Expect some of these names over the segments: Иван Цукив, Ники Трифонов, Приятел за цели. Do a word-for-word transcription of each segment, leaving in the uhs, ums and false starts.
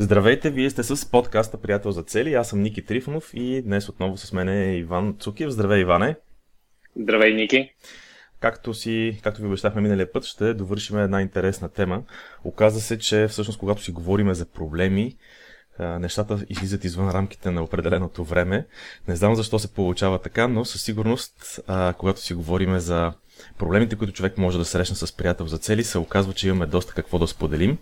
Здравейте, вие сте с подкаста Приятел за цели. Аз съм Ники Трифонов и днес отново с мен е Иван Цукив. Здравей, Иване! Здравей, Ники! Както, си, както ви обещахме миналия път, ще довършим една интересна тема. Оказва се, че всъщност когато си говорим за проблеми, нещата излизат извън рамките на определеното време. Не знам защо се получава така, но със сигурност, когато си говорим за проблемите, които човек може да срещне с приятел за цели, се оказва, че имаме доста какво да споделим.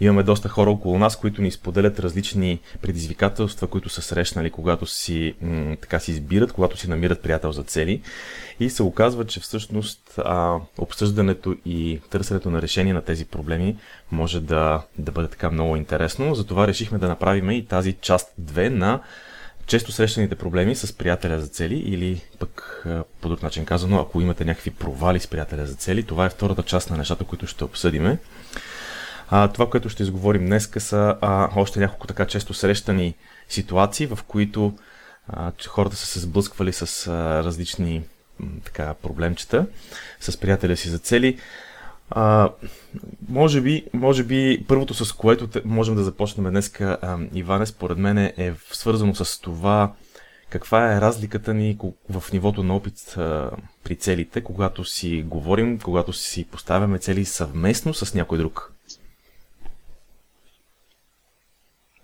Имаме доста хора около нас, които ни споделят различни предизвикателства, които са срещнали, когато си м- така си избират, когато си намират приятел за цели. И се оказва, че всъщност а, обсъждането и търсенето на решение на тези проблеми може да, да бъде така много интересно. Затова решихме да направим и тази част две на често срещаните проблеми с приятеля за цели, или пък по друг начин казано, ако имате някакви провали с приятеля за цели, това е втората част на нещата, които ще обсъдиме. А, това, което ще изговорим днеска, са а, още няколко така често срещани ситуации, в които а, хората са се сблъсквали с а, различни м, така, проблемчета с приятеля си за цели. А, може би, може би първото, с което можем да започнем днеска, а, Иване, според мен е свързано с това каква е разликата ни в нивото на опит а, при целите, когато си говорим, когато си поставяме цели съвместно с някой друг.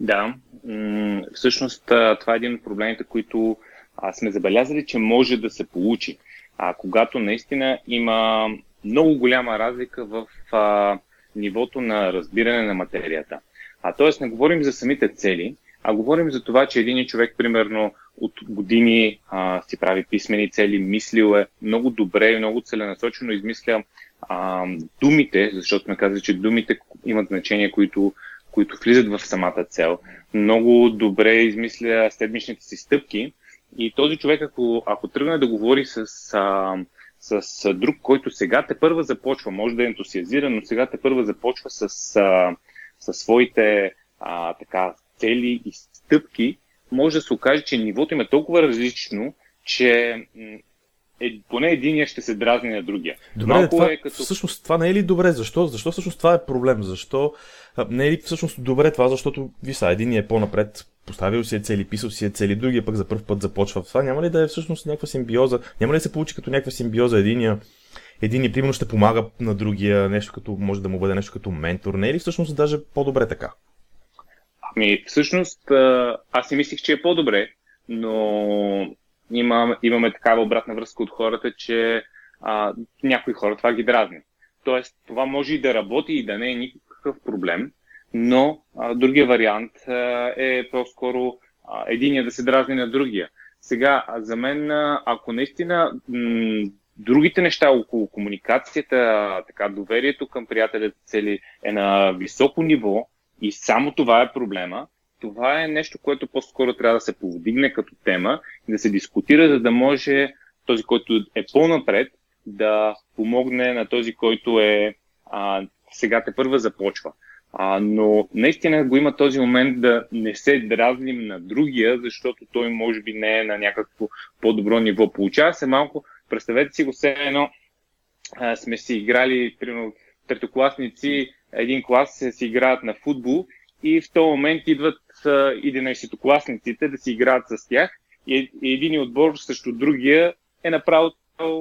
Да, всъщност това е един от проблемите, които сме забелязали, че може да се получи, а когато наистина има много голяма разлика в а, нивото на разбиране на материята. А т.е. не говорим за самите цели, а говорим за това, че един човек, примерно, от години а, си прави писмени цели, мислил е много добре и много целенасочено, измисля а, думите, защото сме казали, че думите имат значение, които които влизат в самата цел. Много добре измисля седмичните си стъпки и този човек, ако, ако тръгне да говори с, а, с друг, който сега те първа започва, може да е ентусиазиран, но сега те първа започва с, а, с своите а, така, цели и стъпки, може да се окаже, че нивото им е толкова различно, че Е, поне единия ще се дразни на другия. Добре, малко това, е като... всъщност това не е ли добре? Защо? Защо всъщност това е проблем? Защо не е ли всъщност добре това? Защото виса, единият е по-напред, поставил си е цели, писал си е цели, другия пък за първ път започва. Това няма ли да е всъщност някаква симбиоза? Няма ли да се получи като някаква симбиоза? Единия, единия примерно ще помага на другия, нещо като може да му бъде нещо като ментор. Не е ли всъщност даже по-добре така? Ами всъщност аз си мислих, че е по-добре, но Имам, имаме такава обратна връзка от хората, че а, някои хора това ги дразни. Тоест, това може и да работи и да не е никакъв проблем, но а, другия вариант а, е по-скоро а, единия да се дразни на другия. Сега, за мен, ако наистина м- другите неща около комуникацията, така, доверието към приятелите цели е на високо ниво и само това е проблема, това е нещо, което по-скоро трябва да се повдигне като тема и да се дискутира, за да може този, който е по-напред, да помогне на този, който е а, сега тепърва започва. А, но наистина го има този момент да не се дразним на другия, защото той може би не е на някакво по-добро ниво. Получава се малко, представете си го все едно, а, сме си играли, примерно, третокласници, един клас си играят на футбол и в този момент идват единайсетокласниците да си играят с тях и един отбор срещу другия е направил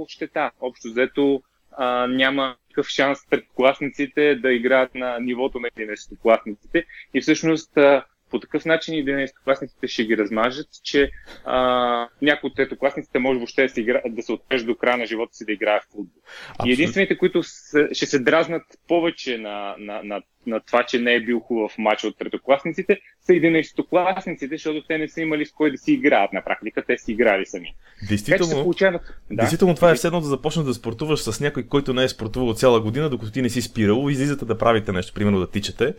щета. Общо взето а, няма такъв шанс третокласниците да играят на нивото на единайсетокласниците и всъщност а, по такъв начин единайсетокласниците ще ги размажат, че а, някои от третокласниците може въобще да се, игра... да се откаже до края на живота си да играе в футбол. Абсолютно. И единствените, които с... ще се дразнат повече на, на, на, на това, че не е бил хубав матч от третокласниците, са единайсетокласниците, защото те не са имали с кой да си играят на практика, те си играли сами. Действително, получават... действително да? Това е все едно да започнеш да спортуваш с някой, който не е спортувал цяла година, докато ти не си спирал, излизате да правите нещо, примерно да тичате.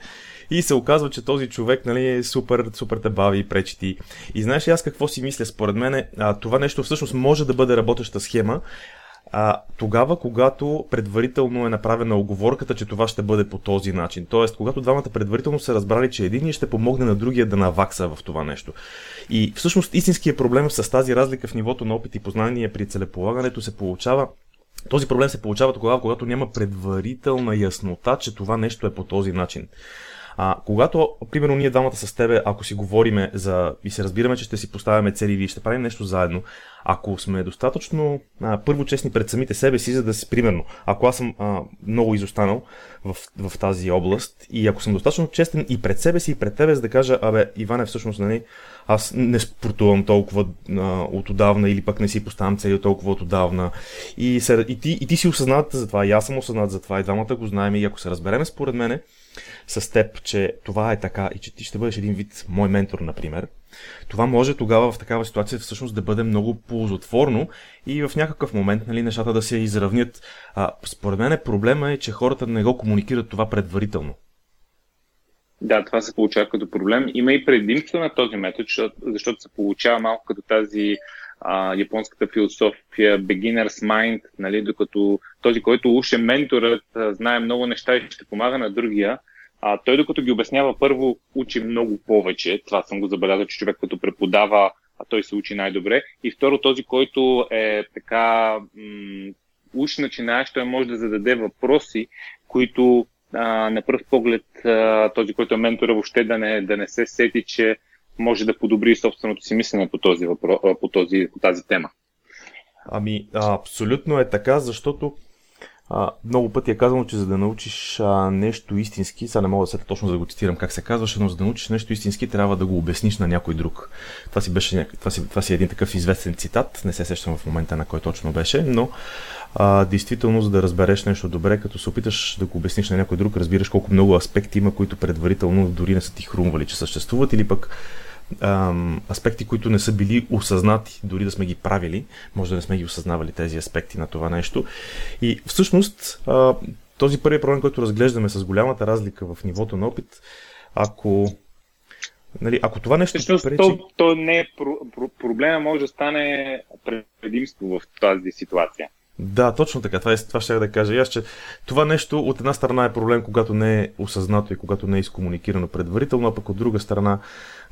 И се оказва, че този човек, нали, супер, супер те бави, пречи ти. И знаеш ли аз какво си мисля? Според мен това нещо всъщност може да бъде работеща схема, а, тогава, когато предварително е направена оговорката, че това ще бъде по този начин. Тоест, когато двамата предварително са разбрали, че един ще помогне на другия да навакса в това нещо. И всъщност истинският проблем с тази разлика в нивото на опит и познание при целеполагането се получава. Този проблем се получава тогава, когато няма предварителна яснота, че това нещо е по този начин. А, когато, примерно, ние двамата с тебе, ако си говориме за и се разбираме, че ще си поставяме цели или ще правим нещо заедно, ако сме достатъчно а, първо честни пред самите себе си, за да си, примерно, ако аз съм а, много изостанал в, в тази област и ако съм достатъчно честен и пред себе си, и пред тебе, за да кажа, абе, Иване, всъщност, нали, аз не спортувам толкова а, от отдавна или пък не си поставям цели толкова от отдавна. И, се, и, ти, и ти си осъзнат за това, и аз съм осъзнат за това, и двамата го знаем, и ако се разберем според мене с теб, че това е така и че ти ще бъдеш един вид мой ментор, например, това може тогава в такава ситуация всъщност да бъде много ползотворно и в някакъв момент, нали, нещата да се изравнят. А, според мен проблема е, че хората не го комуникират това предварително. Да, това се получава като проблем. Има и предимство на този метод, защото се получава малко като тази а, японската философия beginner's mind, нали, докато този, който уж е менторът, знае много неща и ще помага на другия. А, той докато ги обяснява първо, учи много повече. Това съм го забелязал, че човек като преподава, а той се учи най-добре. И второ, този, който е така м- уж начинаещ, той може да зададе въпроси, които а, на пръв поглед а, този, който е ментора, въобще да не, да не се сети, че може да подобри собственото си мислене по този въпрос, по този, по тази тема. Ами, абсолютно е така, защото А, много пъти е казано, че за да научиш а, нещо истински, сега не мога да се точно да го цитирам как се казваше, но за да научиш нещо истински, трябва да го обясниш на някой друг. Това си, беше, това си, това си един такъв известен цитат, не се сещам в момента на кой точно беше, но а, действително, за да разбереш нещо добре, като се опиташ да го обясниш на някой друг, разбираш колко много аспекти има, които предварително дори не са ти хрумвали, че съществуват, или пък аспекти, които не са били осъзнати, дори да сме ги правили, може да не сме ги осъзнавали тези аспекти на това нещо. И всъщност този първи проблем, който разглеждаме с голямата разлика в нивото на опит, ако, нали, ако това нещо всъщност, пречи... То, то не е проблема, може да стане предимство в тази ситуация. Да, точно така. Това, е, това ще да кажа и аз, че това нещо от една страна е проблем, когато не е осъзнато и когато не е изкомуникирано предварително, а пък от друга страна,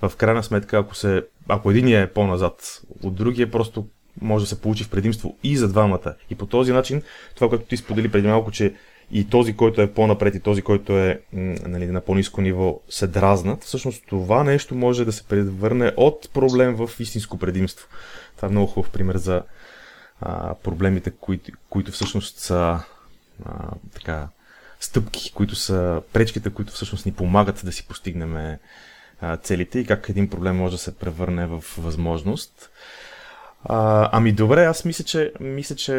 в крайна сметка, ако, се, ако единия е по-назад от другия, просто може да се получи в предимство и за двамата. И по този начин, това, което ти сподели преди малко, че и този, който е по-напред, и този, който е, нали, на по-ниско ниво, се дразнат, всъщност това нещо може да се превърне от проблем в истинско предимство. Това е много хубав пример за проблемите, които, които всъщност са а, така, стъпки, които са пречките, които всъщност ни помагат да си постигнем а, целите и как един проблем може да се превърне в възможност. А, ами добре, аз мисля, че, мисля, че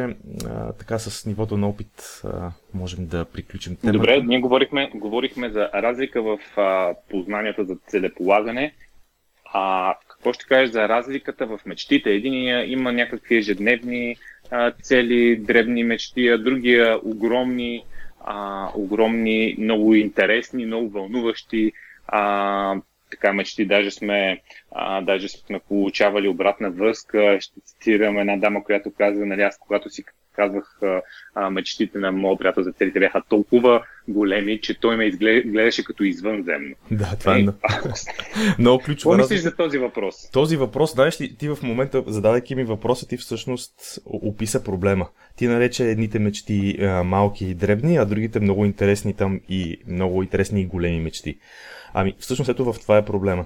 а, така с нивото на опит а, можем да приключим темата. Добре, ние говорихме, говорихме за разлика в а, познанията за целеполагане. А, какво ще кажеш за разликата в мечтите? Единия има някакви ежедневни а, цели, дребни мечти, а другия огромни, а, огромни, много интересни, много вълнуващи а, така мечти. Даже сме, а, даже сме получавали обратна връзка. Ще цитирам една дама, която казва, нали, аз когато си казвах а, мечтите на моя приятел за целите бяха толкова големи, че той ме изглеждаше като извънземно. Да, това е много ключово. Какво мислиш за този въпрос? Този въпрос, знаеш ли, ти в момента, задавайки ми въпроса, ти всъщност описа проблема. Ти нарече едните мечти а, малки и дребни, а другите много интересни там и много интересни и големи мечти. Ами, всъщност ето в това е проблема.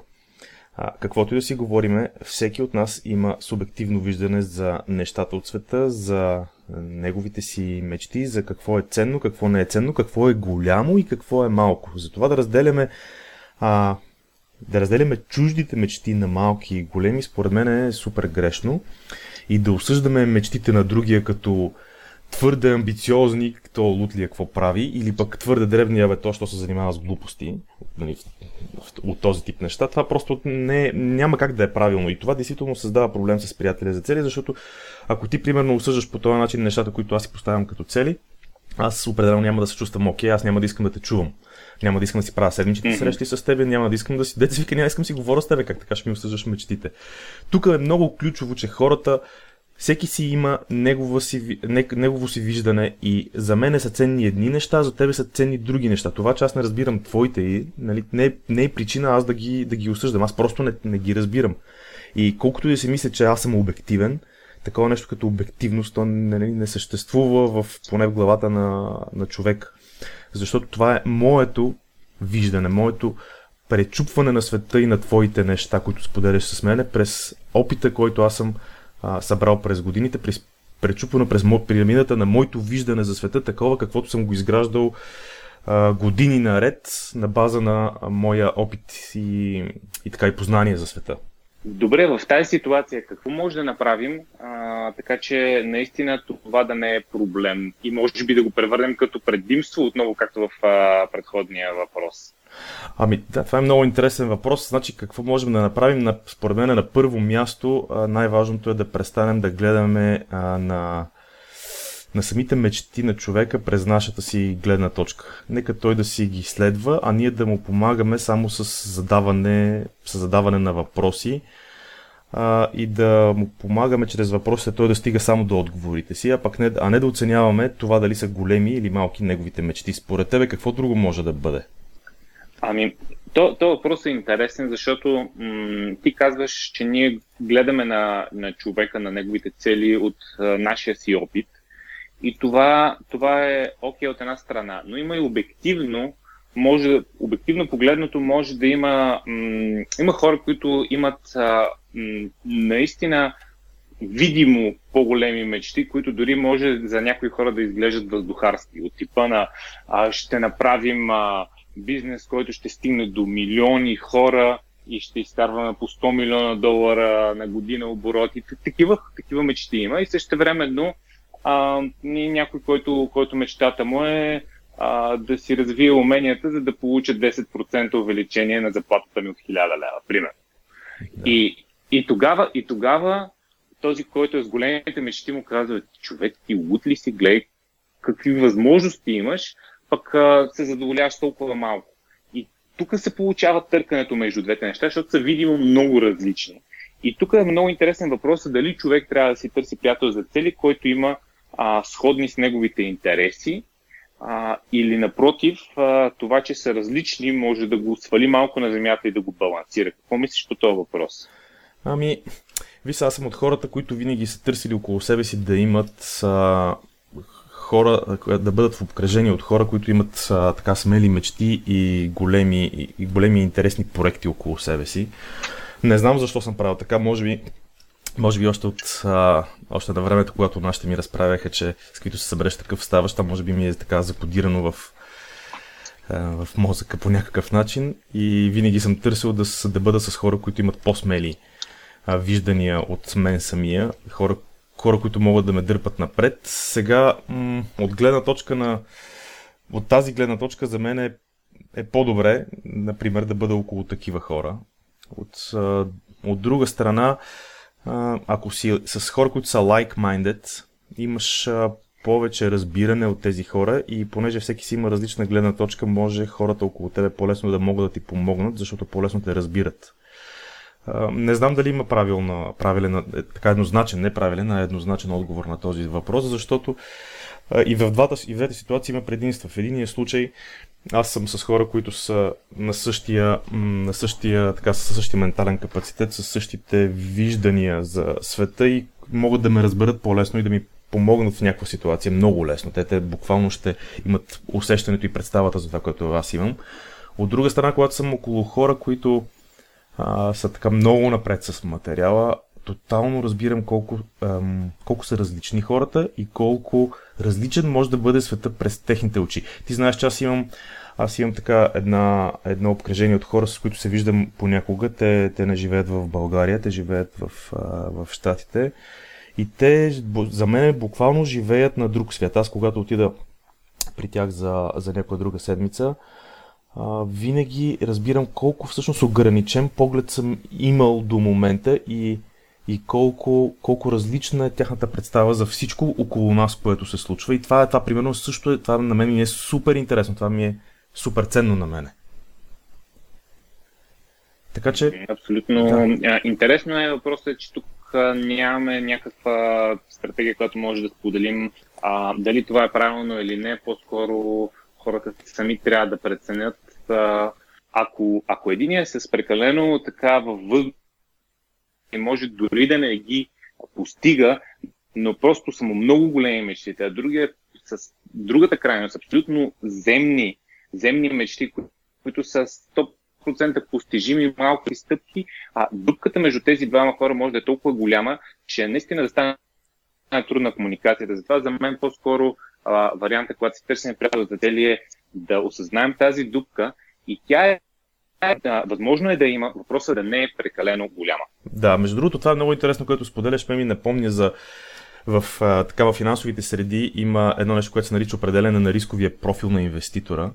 А, каквото и да си говориме, всеки от нас има субективно виждане за нещата от света, за неговите си мечти, за какво е ценно, какво не е ценно, какво е голямо и какво е малко. Затова да разделяме а, да разделяме чуждите мечти на малки и големи, според мен е супер грешно. И да осъждаме мечтите на другия като твърде амбициозни, като лутлия какво прави, или пък твърде дребния, бе, то, що се занимава с глупости от този тип неща, това просто не, няма как да е правилно. И това действително създава проблем с приятеля за цели, защото ако ти, примерно, осъждаш по този начин нещата, които аз си поставям като цели, аз определено няма да се чувствам окей, аз няма да искам да те чувам. Няма да искам да си правя седмичните mm-hmm. срещи с тебе, няма да искам да си деца вика, няма искам да си говоря с тебе, как така ще ми осъждаш мечтите. Тук е много ключово, че хората. Всеки си има негово си, негово си виждане и за мене са ценни едни неща, за тебе са ценни други неща. Това, че аз не разбирам твоите и, нали, не, е, не е причина аз да ги, да ги осъждам. Аз просто не, не ги разбирам. И колкото и да си мисля, че аз съм обективен, такова нещо като обективност, то не, не, не съществува в, поне в главата на, на човек. Защото това е моето виждане, моето пречупване на света и на твоите неща, които споделяш с мене, през опита, който аз съм а, събрал през годините, през, пречупвано през мо, пирамидата на моето виждане за света, такова каквото съм го изграждал а, години наред, на база на а, моя опит и, и така и познание за света. Добре, в тази ситуация какво може да направим, а, така че наистина това да не е проблем и може би да го превърнем като предимство отново, както в а, предходния въпрос? Ами да, това е много интересен въпрос. Значи какво можем да направим? На, според мен на първо място най-важното е да престанем да гледаме а, на, на самите мечти на човека през нашата си гледна точка. Нека той да си ги следва, а ние да му помагаме само с задаване, с задаване на въпроси а, и да му помагаме чрез въпросите той да стига само до отговорите си, а, пък не, а не да оценяваме това дали са големи или малки неговите мечти. Според тебе какво друго може да бъде? Ами, то, то въпрос е интересен, защото м- ти казваш, че ние гледаме на, на човека, на неговите цели от а, нашия си опит и това, това е окей от една страна, но има и обективно, може, обективно погледното може да има, м- има хора, които имат а, м- наистина видимо по-големи мечти, които дори може за някои хора да изглеждат въздухарски, от типа на а, ще направим... А, бизнес, който ще стигне до милиони хора и ще изкарваме по сто милиона долара на година обороти. Такива, такива мечти има и същевременно а, някой, който, който мечтата му е а, да си развие уменията, за да получа десет процента увеличение на заплатата ми от хиляда лева, примерно. Да. И, и, тогава, и тогава този, който е с големите мечти, му казва: човек, ти лут ли си, гледай какви възможности имаш, пък а, се задоволяваш толкова малко. И тук се получава търкането между двете неща, защото са видимо много различни. И тук е много интересен въпрос, дали човек трябва да си търси приятел за цели, който има а, сходни с неговите интереси, а, или напротив, а, това, че са различни, може да го свали малко на земята и да го балансира. Какво мислиш по този въпрос? Ами, виж, аз съм от хората, които винаги са търсили около себе си да имат... А... хора, да бъдат в обкръжение от хора, които имат а, така смели мечти и големи, и големи интересни проекти около себе си. Не знам защо съм правил така, може би, може би още, от, а, още на времето, когато нашите ми разправяха, че с които се събереш такъв ставащ, а може би ми е така закодирано в, а, в мозъка по някакъв начин и винаги съм търсил да, да бъда с хора, които имат по-смели а, виждания от мен самия, хора, хора, които могат да ме дърпат напред. Сега, м- от гледна точка на... От тази гледна точка за мен е, е по-добре, например, да бъда около такива хора. От, от друга страна, ако си с хора, които са like-minded, имаш повече разбиране от тези хора и понеже всеки си има различна гледна точка, може хората около тебе по-лесно да могат да ти помогнат, защото по-лесно те разбират. Не знам дали има правилно, правилен, така еднозначен, не правилен, а еднозначен отговор на този въпрос, защото и в, двата, и в двете ситуации има предимства. В единия случай аз съм с хора, които са на същия, на същия, така, със същия ментален капацитет, със същите виждания за света и могат да ме разберат по-лесно и да ми помогнат в някаква ситуация много лесно. Те, те буквално ще имат усещането и представата за това, което аз имам. От друга страна, когато съм около хора, които А, са така много напред с материала, тотално разбирам колко, ам, колко са различни хората и колко различен може да бъде света през техните очи. Ти знаеш, че аз имам, аз имам така една, едно обкръжение от хора, с които се виждам понякога. Те, те не живеят в България, те живеят в, а, в Щатите и те за мен буквално живеят на друг свят. Аз когато отида при тях за, за някоя друга седмица, винаги разбирам колко всъщност ограничен поглед съм имал до момента и, и колко, колко различна е тяхната представа за всичко около нас, което се случва. И това е това, примерно, също е, това на мен ми е супер интересно, това ми е супер ценно на мене. Така че... Абсолютно. Да. Интересно е въпросът, че тук нямаме някаква стратегия, която може да споделим. А, дали това е правилно или не, по-скоро хората сами трябва да преценят, ако, ако единия е с прекалено така във въздух и може дори да не ги постига, но просто са му много големи мечтите, а другия с другата крайност, абсолютно земни, земни мечти, които които са сто процента постижими малки стъпки, а дупката между тези двама хора може да е толкова голяма, че наистина да стане трудна комуникацията. Затова за мен по-скоро а, варианта, когато се търсим приятел за цели, е да осъзнаем тази дупка и тя е да, възможно е да има, въпросът да не е прекалено голяма. Да, между другото, това е много интересно, което споделяш, ме ми напомня за в а, така в финансовите среди има едно нещо, което се нарича определяне на рисковия профил на инвеститора.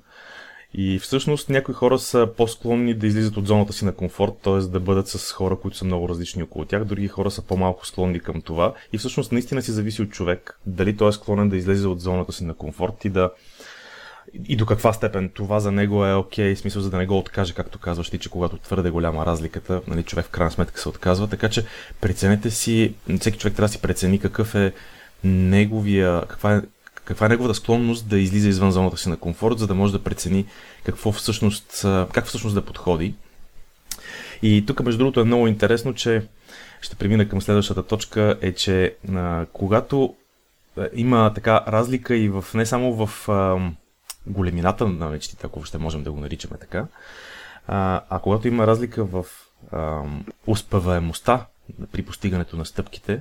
И всъщност някои хора са по-склонни да излизат от зоната си на комфорт, т.е. да бъдат с хора, които са много различни около тях, други хора са по-малко склонни към това. И всъщност наистина си зависи от човек, дали той е склонен да излезе от зоната си на комфорт и да. И до каква степен това за него е окей, okay, смисъл за да не го откаже, както казваш ти, че когато твърде голяма разликата, нали, човек в крайна сметка се отказва, така че преценете си, всеки човек трябва да си прецени какъв е неговия, каква е, каква е неговата склонност да излиза извън зоната си на комфорт, за да може да прецени какво всъщност, как всъщност да подходи. И тук между другото е много интересно, че ще премина към следващата точка, е, че а, когато а, има така разлика и в не само в а, големината на мечтите, ако ще можем да го наричаме така, а, а когато има разлика в а, успеваемостта при постигането на стъпките,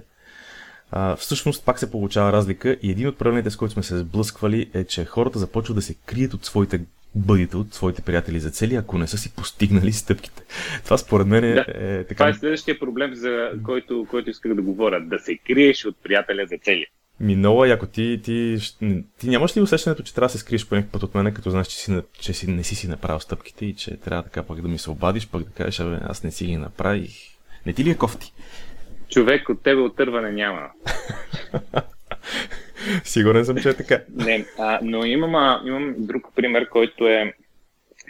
а, всъщност пак се получава разлика и един от проблемите, с който сме се сблъсквали, е, че хората започват да се крият от своите бъдите, от своите приятели за цели, ако не са си постигнали стъпките. Това според мен е, да, е така... Това е следващия проблем, за който, който исках да говоря. Да се криеш от приятеля за цели. Минало, ако ти, ти, ти, ти нямаш ли усещането, че трябва да се скриеш по някакъв път от мене, като знаеш, че, си, че си, не си си направил стъпките и че трябва така пък да ми се обадиш, пък да кажеш, абе, аз не си ги направих. Не ти ли е кофти? Човек, от тебе отърване няма. Сигурен съм, че е така. Не, а, но имам, а, имам друг пример, който е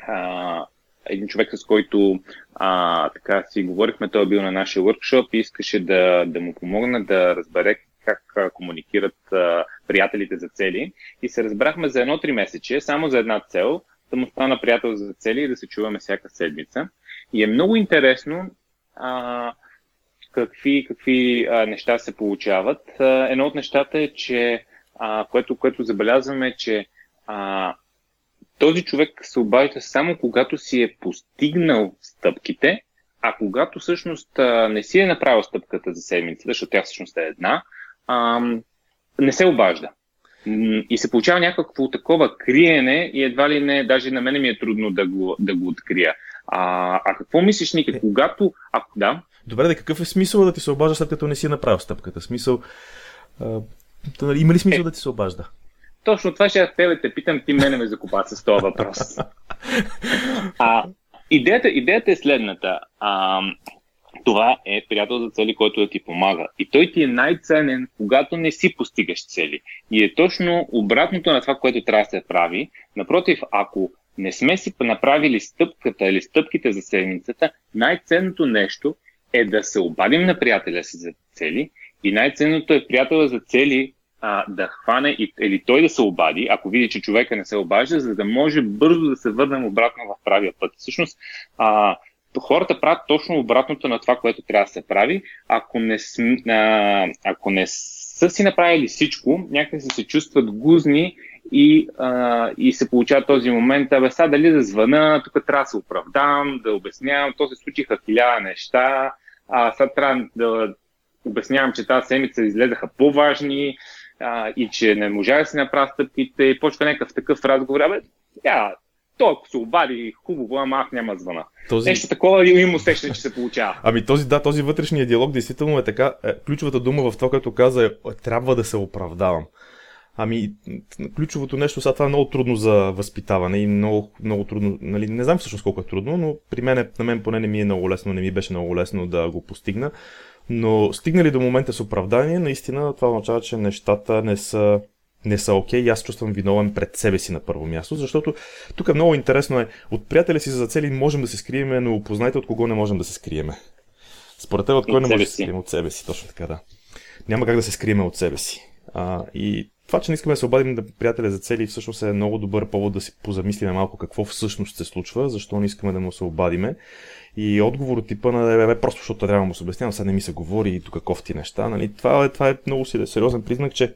а, един човек, с който а, така си говорихме, той е бил на нашия workshop и искаше да, да му помогна да разбере как комуникират а, приятелите за цели и се разбрахме за едно три месече, само за една цел, да му стана приятел за цели и да се чуваме всяка седмица. И е много интересно а, какви, какви а, неща се получават. А, едно от нещата е, че а, което, което забелязваме е, че а, този човек се обажда само когато си е постигнал стъпките, а когато всъщност а, не си е направил стъпката за седмицата, защото тя всъщност е една, А, не се обажда. И се получава някакво такова криене и едва ли не, даже на мене ми е трудно да го, да го открия. А, а какво мислиш, Ники, когато... А, да? Добре, да какъв е смисъл да ти се обажда, след като не си направил стъпката? Смисъл... А, има ли смисъл е, да ти се обажда? Точно това ще аз тебе те питам, ти мене ме закупа с този въпрос. а, идеята, идеята е следната. А, Това е приятел за цели, който да ти помага. И той ти е най-ценен, когато не си постигаш цели. И е точно обратното на това, което трябва да се прави. Напротив, ако не сме си направили стъпката или стъпките за седмицата, най-ценното нещо е да се обадим на приятеля си за цели и най-ценното е приятел за цели а, да хване и, или той да се обади, ако види, че човека не се обажда, за да може бързо да се върнем обратно в правия път. Всъщност, а, хората правят точно обратното на това, което трябва да се прави. Ако не, а, ако не са си направили всичко, някакси се чувстват гузни и, а, и се получава този момент, абе са дали да звъна, тук трябва да се оправдам, да обяснявам, то се случиха хиляда неща, а сега трябва да обяснявам, че тази седмица излезаха по-важни а, и че не можа да си направя стъпките и почва някакъв такъв разговор, абе, я... То, ако се обади хубаво, ама аз няма звъна. Този... Нещо такова им усещане, че се получава. Ами този, да, този вътрешния диалог действително е така. Ключовата дума в това, което каза е трябва да се оправдавам. Ами ключовото нещо, сега това е много трудно за възпитаване и много, много трудно, нали, не знам всъщност колко е трудно, но при мен, на мен поне не ми е много лесно, не ми беше много лесно да го постигна. Но стигнали до момента с оправдание, наистина това означава, че нещата не са... не са окей, okay. Аз чувствам виновен пред себе си на първо място, защото тук е много интересно е, от приятеля си за цели можем да се скриеме, но опознайте от кого не можем да се скриеме. Според теб от кой от не можем да се скрием? От себе си, точно така, да. Няма как да се скриеме от себе си. А, и това, че не искаме да се обадим на приятеля за цели, всъщност е много добър повод да си позамислиме малко какво всъщност се случва, защо не искаме да му се обадиме. И отговор от типа на бе, просто защото трябва да му се обяснявам, сега не ми се говори и тук кофти неща. Нали? Това, е, това е много сериозен признак, че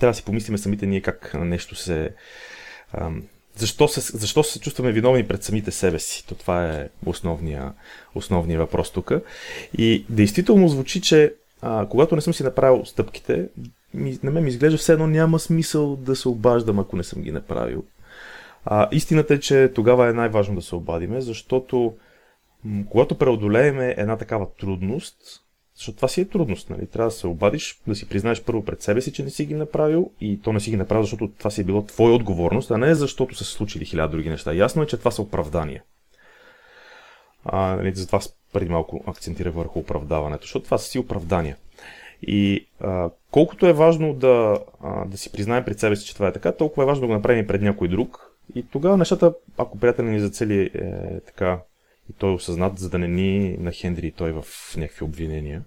трябва да си помислиме самите ние как нещо се... Ам, Защо се, защо се чувстваме виновни пред самите себе си? То това е основния, основния въпрос тук. И действително звучи, че а, когато не съм си направил стъпките, ми, на мен ми изглежда все едно няма смисъл да се обаждам, ако не съм ги направил. А, истината е, че тогава е най-важно да се обадиме, защото м- когато преодолеем една такава трудност, защото това си е трудност, нали? Трябва да се обадиш, да си признаеш първо пред себе си, че не си ги направил, и то не си ги направил, защото това си е било твоя отговорност, а не защото са случили хиляда други неща. Ясно е, че това са оправдания. А, нали, затова преди малко акцентирах върху оправдаването, защото това са си оправдания. И а, колкото е важно да, а, да си признаем пред себе си, че това е така, толкова е важно да го направим и пред някой друг. И тогава нещата, ако приятелят ни за цели е така, и той е осъзнат, за да не ни нахендри и той в някакви обвинения,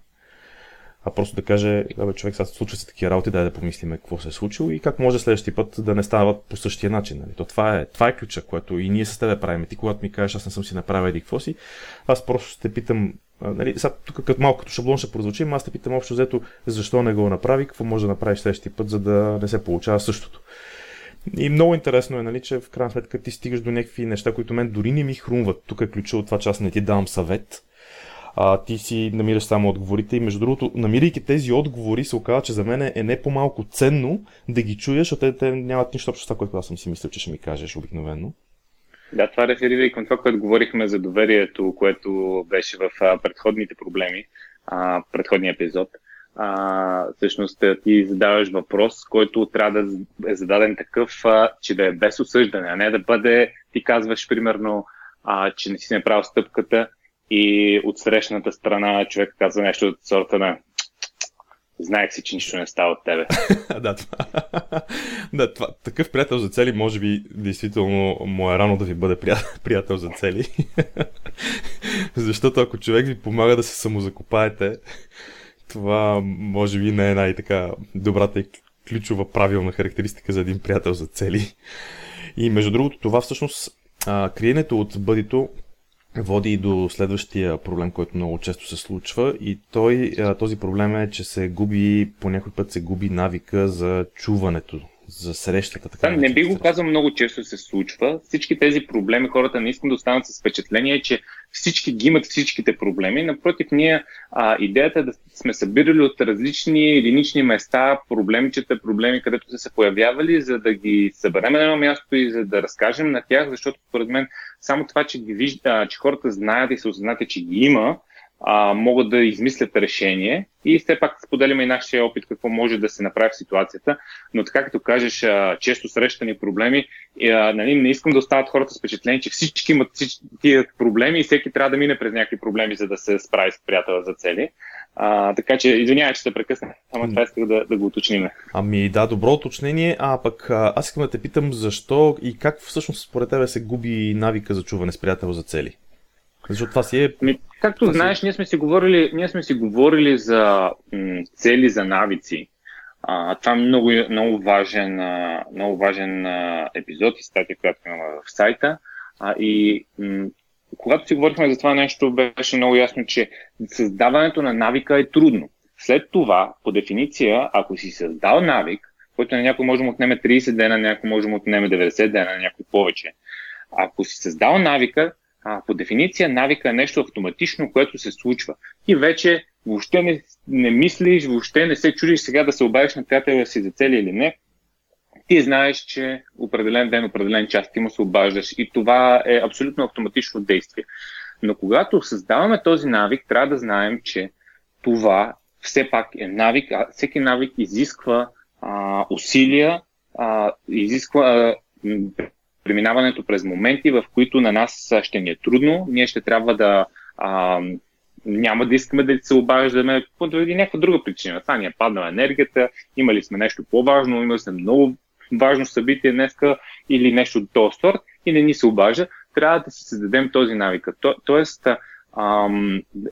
а просто да каже, да бе, човек, сега случва се такива работи, дай да помислим какво се е случило и как може следващия път да не стават по същия начин. Нали? То това е, това е ключа, което и ние с тебе правим. Ти, когато ми кажеш, аз не съм си направил еди какво си, аз просто те питам, нали, сега тук като малко като шаблон ще прозвучим, аз те питам общо взето, защо не го направи, какво може да направиш следващия път, за да не се получава същото. И много интересно е, нали, че в крайна сметка ти стигаш до някакви неща, които мен дори не ми хрумват. Тук е ключа от това, че аз не ти давам съвет, а ти си намираш само отговорите. И между другото, намирайки тези отговори, се оказва, че за мен е не по-малко ценно да ги чуеш, а те, те нямат нищо общо с това, което аз съм си мислил, че ще ми кажеш обикновено. Да, това реферира и към това, което говорихме за доверието, което беше в предходните проблеми, а, предходния епизод. А, всъщност ти задаваш въпрос, който трябва да е зададен такъв, а, че да е без осъждане, а не да бъде, ти казваш примерно, а, че не си направил стъпката и от срещната страна човек казва нещо от сорта на знаех си, че нищо не става от тебе. Да, това. Да, това. Такъв приятел за цели, може би, действително му е рано да ви бъде приятел за цели. Защото ако човек ви помага да се самозакопаете, това може би не е най-така добрата и ключова правилна характеристика за един приятел за цели. И между другото, това всъщност криенето от бъдито води и до следващия проблем, който много често се случва, и той, този проблем е, че се губи, по някой път се губи навика за чуването, за срещата. Така да, не би го казал, много често се случва. Всички тези проблеми, хората не искам да останат с впечатление, че всички ги имат всичките проблеми. Напротив, ние а, идеята е да сме събирали от различни единични места проблемчета, проблеми, където са се появявали, за да ги съберем на едно място и за да разкажем на тях, защото според мен само това, че, ги вижда, че хората знаят и са осъзнати, че ги има, а, могат да измислят решение и все пак споделяме и нашия опит, какво може да се направи в ситуацията. Но така като кажеш, а, често срещани проблеми, и, а, нали, не искам да остават хората с впечатление, че всички имат всички тия проблеми и всеки трябва да мине през някакви проблеми, за да се справи с приятел за цели. А, така че, извинявай, че се прекъсна, ама това исках да, да го уточним. Ами да, добро уточнение, а пък аз искам да те питам защо и как всъщност според тебе се губи навика за чуване с приятел за цели. Защото това си е... Както това знаеш, си... ние сме си говорили, ние сме си говорили за м, цели, за навици. А, това е много, много важен, много важен а, епизод и статия, която имаме в сайта. А, и м, когато си говорихме за това нещо, беше много ясно, че създаването на навика е трудно. След това, по дефиниция, ако си създал навик, който на някой може да му отнеме трийсет дена, на някой може да му отнеме деветдесет дена, на някой повече. Ако си създал навика, А, по дефиниция навика е нещо автоматично, което се случва. И вече въобще не, не мислиш, въобще не се чудиш сега да се обадиш на приятеля си за цели или не. Ти знаеш, че определен ден, определен час ти му се обаждаш и това е абсолютно автоматично действие. Но когато създаваме този навик, трябва да знаем, че това все пак е навик, а всеки навик изисква а, усилия, а, изисква... А, преминаването през моменти, в които на нас ще ни е трудно, ние ще трябва да а, няма да искаме да се обаждаме по някаква друга причина. Това ни е паднала енергията, имали сме нещо по-важно, имали сме много важно събитие днеска или нещо от този сорт и не ни се обажда, трябва да си създадем този навик. То, тоест, а,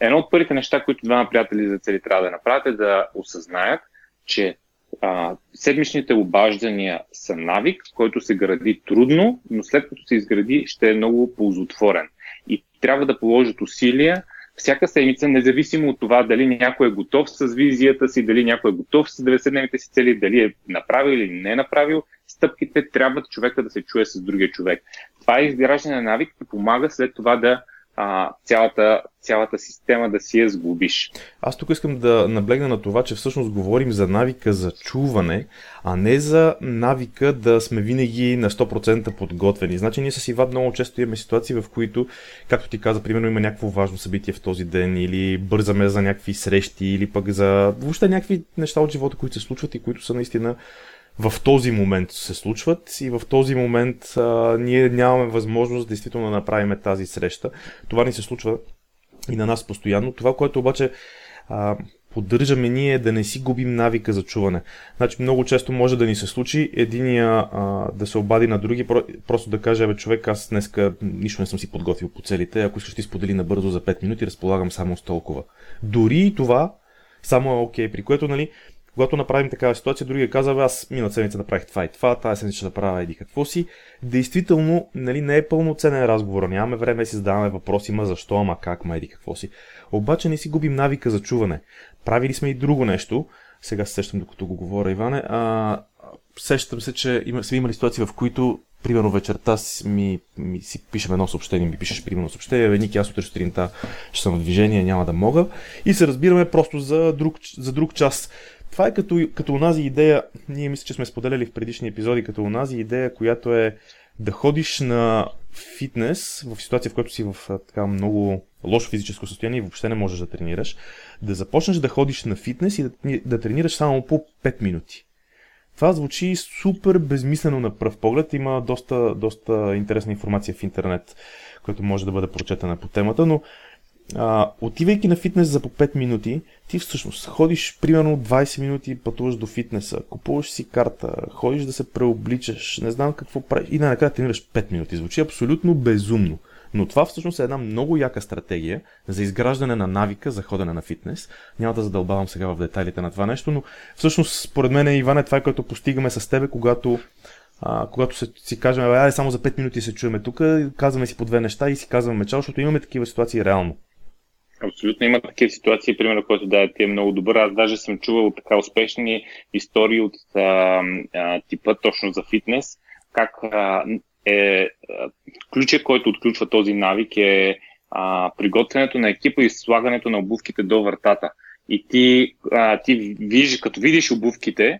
едно от първите неща, които двама приятели за цели трябва да направят, е да осъзнаят, че Uh, седмичните обаждания са навик, който се гради трудно, но след като се изгради, ще е много ползотворен. И трябва да положат усилия всяка седмица, независимо от това дали някой е готов с визията си, дали някой е готов с деветдесетдневните си цели, дали е направил или не е направил, стъпките трябват човека да се чуе с другия човек. Това е изграждане на навик и помага след това да а, цялата, цялата система да си я сглобиш. Аз тук искам да наблегна на това, че всъщност говорим за навика за чуване, а не за навика да сме винаги на сто процента подготвени. Значи ние с Иван много често имаме ситуации, в които, както ти каза, примерно има някакво важно събитие в този ден или бързаме за някакви срещи или пък за въобще някакви неща от живота, които се случват и които са наистина в този момент се случват и в този момент а, ние нямаме възможност действително да направим тази среща. Това ни се случва и на нас постоянно. Това, което обаче а, поддържаме ние, да не си губим навика за чуване. Значи много често може да ни се случи единия а, да се обади на други, просто да каже, бе човек, аз днеска нищо не съм си подготвил по целите, ако искаш ти сподели набързо за пет минути, разполагам само с толкова. Дори и това само е окей, при което, нали, когато направим такава ситуация, другия казва, аз миналата седмица направих това и това, тази седмица ще направя еди какво си. Действително, нали, не е пълноценен разговор, нямаме време, си задаваме въпроси, ма защо, ама как, ма еди какво си. Обаче не си губим навика за чуване. Правили сме и друго нещо, сега се сещам докато го говоря, Иване, а, сещам се, че има, сме имали ситуации, в които примерно вечерта си, ми, ми, си пишем едно съобщение, ми пишеш примерно съобщение, бе, Ники, аз утре сутринта ще съм в движение, няма да мога, и се разбираме просто за друг, за друг час. Това е като, като онази идея, ние мисля, че сме споделяли в предишни епизоди, като онази идея, която е да ходиш на фитнес в ситуация, в която си в така много лошо физическо състояние и въобще не можеш да тренираш, да започнеш да ходиш на фитнес и да, да тренираш само по пет минути. Това звучи супер безмислено на пръв поглед, има доста, доста интересна информация в интернет, която може да бъде прочетена по темата, но А, отивайки на фитнес за по пет минути, ти всъщност ходиш примерно двайсет минути, пътуваш до фитнеса, купуваш си карта, ходиш да се преобличаш, не знам какво правиш и накрая тренираш пет минути. Звучи абсолютно безумно, но това всъщност е една много яка стратегия за изграждане на навика за ходене на фитнес. Няма да задълбавам сега в детайлите на това нещо, но всъщност според мен, Иване, това е което постигаме с тебе, когато А, когато се, си кажем, айде само за пет минути се чуваме тук, казваме си по две неща и си казваме чао, защото имаме такива ситуации реално. Абсолютно има такива ситуации, пример, който да, ти е много добър. Аз даже съм чувал така успешни истории от а, а, типа точно за фитнес, как а, е а, ключът, който отключва този навик е а, приготвянето на екипа и слагането на обувките до вратата. И ти, а, ти виж, като видиш обувките,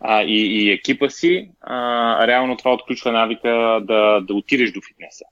А, и, и екипа си, а, реално това отключва навика да, да отидеш до фитнеса.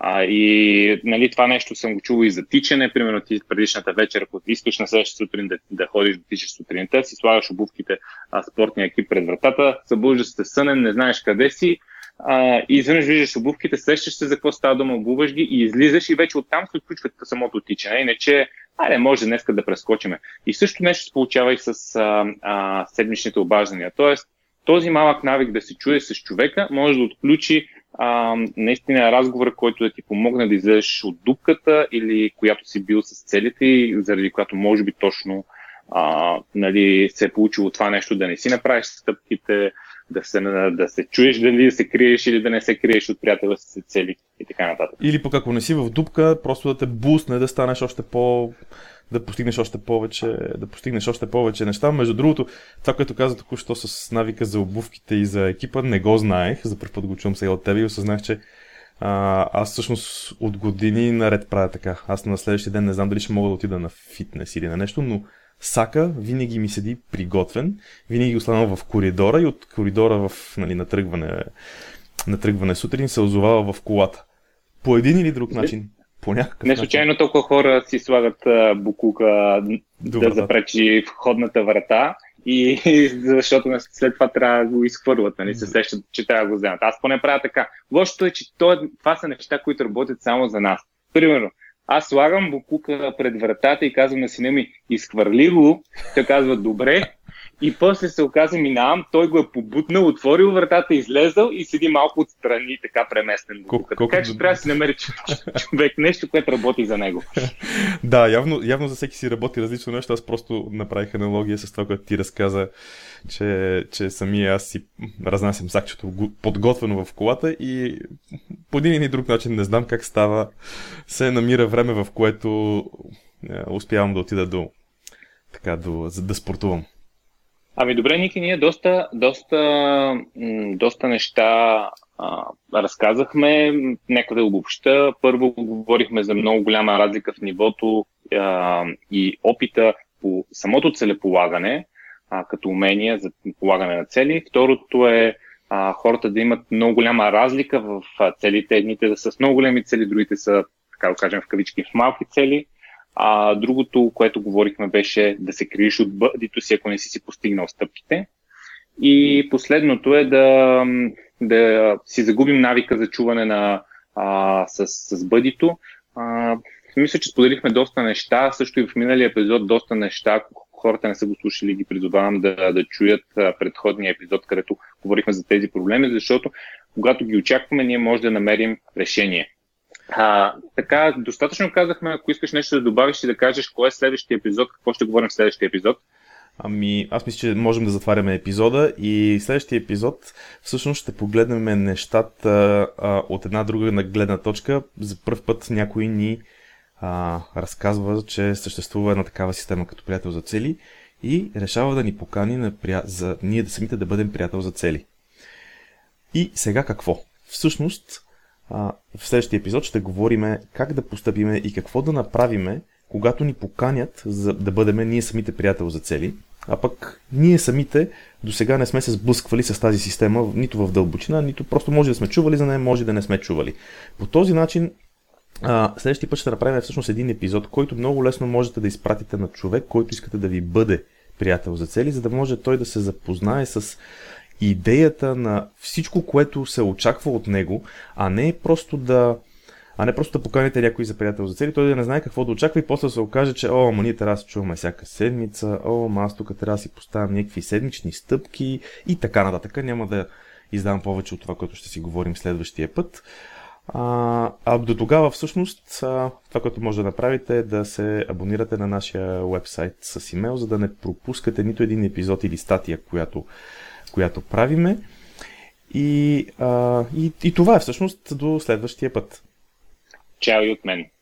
А, и нали, това нещо съм го чувал и за тичане. Примерно ти предишната вечер, ако искаш на следващата сутрин да, да ходиш да тичаш сутринта, си слагаш обувките а, спортния екип пред вратата, събуждаш се сънен, не знаеш къде си, а, и изведнъж виждаш обувките, сещаш се за какво става дума, обуваш ги и излизаш и вече оттам се отключва самото тичане. Иначе аре, може днеска да прескочиме. И също нещо се получава и с а, а, седмичните обаждания. Тоест, този малък навик да се чуеш с човека може да отключи а, наистина разговора, който да ти помогне да излезеш от дупката или която си бил с целите и заради която може би точно а, нали, се е получило това нещо, да не си направиш стъпките, да се, да се чуеш, дали да се криеш или да не се криеш от приятела си се цели и така нататък. Или пък ако не си в дупка, просто да те бусне, да станеш още по... да постигнеш още повече, да постигнеш още повече неща. Между другото, това, което каза току-що с навика за обувките и за екипа, не го знаех. За първ път го чувам сега от теб и осъзнах, че а, аз всъщност от години наред правя така. Аз на следващия ден не знам дали ще мога да отида на фитнес или на нещо, но сака винаги ми седи приготвен, винаги останал в коридора и от коридора в, нали, натръгване, натръгване сутрин се озовава в колата. По един или друг начин. По някакъв не случайно начин. Толкова хора си слагат букука да запречи входната врата и защото след това трябва да го изхвърват, нали, се сещат, че трябва да го вземат. Аз поне правя така. Лошото е, че това са неща, които работят само за нас. Примерно, аз слагам букука пред вратата и казвам на сина ми, изхвърли го. Той казва, добре. И после се оказа, минавам, той го е побутнал, отворил вратата, излезал и седи малко отстрани, така преместен. Колко, колко... Така че трябва да си намери човек нещо, което работи за него. Да, явно, явно за всеки си работи различно нещо. Аз просто направих аналогия с това, което ти разказа, че, че самия аз си разнасям сакчето подготвено в колата и по един или друг начин, не знам как става, се намира време, в което успявам да отида до, така, до, да спортувам. Ами добре, Ники, ние доста, доста, доста неща а, разказахме, нека да обобща. Първо говорихме за много голяма разлика в нивото а, и опита по самото целеполагане, а, като умения за полагане на цели. Второто е а, хората да имат много голяма разлика в целите, едните да са с много големи цели, другите са, така да кажем, в кавички в малки цели. А другото, което говорихме, беше да се криеш от бъдето си, ако не си си постигнал стъпките. И последното е да, да си загубим навика за чуване на, а, с, с бъдето. А, мисля, че споделихме доста неща, също и в миналия епизод доста неща. Ако хората не са го слушали, ги призовавам да, да чуят предходния епизод, където говорихме за тези проблеми, защото когато ги очакваме, ние може да намерим решение. А, така, достатъчно казахме, ако искаш нещо да добавиш и да кажеш кое е следващия епизод, какво ще говорим в следващия епизод. Ами, аз мисля, че можем да затваряме епизода и следващия епизод всъщност ще погледнем нещата а, от една друга гледна точка. За пръв път някой ни а, разказва, че съществува една такава система като приятел за цели и решава да ни покани на прия... за ние да самите да бъдем приятел за цели. И сега какво? Всъщност... В следващия епизод ще говорим как да постъпиме и какво да направиме, когато ни поканят за да бъдем ние самите приятел за цели, а пък ние самите до сега не сме се сблъсквали с тази система нито в дълбочина, нито просто може да сме чували за нея, може да не сме чували. По този начин следващия път ще направим всъщност един епизод, който много лесно можете да изпратите на човек, който искате да ви бъде приятел за цели, за да може той да се запознае с идеята на всичко, което се очаква от него, а не просто да а не просто да поканите някой за приятел за цели, той да не знае какво да очаква и после се окаже, че о, ама ние трябва да се чуваме всяка седмица, о, ама аз тук трябва да си поставям някакви седмични стъпки и така нататък. Няма да издавам повече от това, което ще си говорим следващия път. А, а до тогава всъщност това, което може да направите е да се абонирате на нашия уебсайт с имейл, за да не пропускате нито един епизод или статия, която която правиме. И, а, и, и това е всъщност до следващия път. Чао и от мен.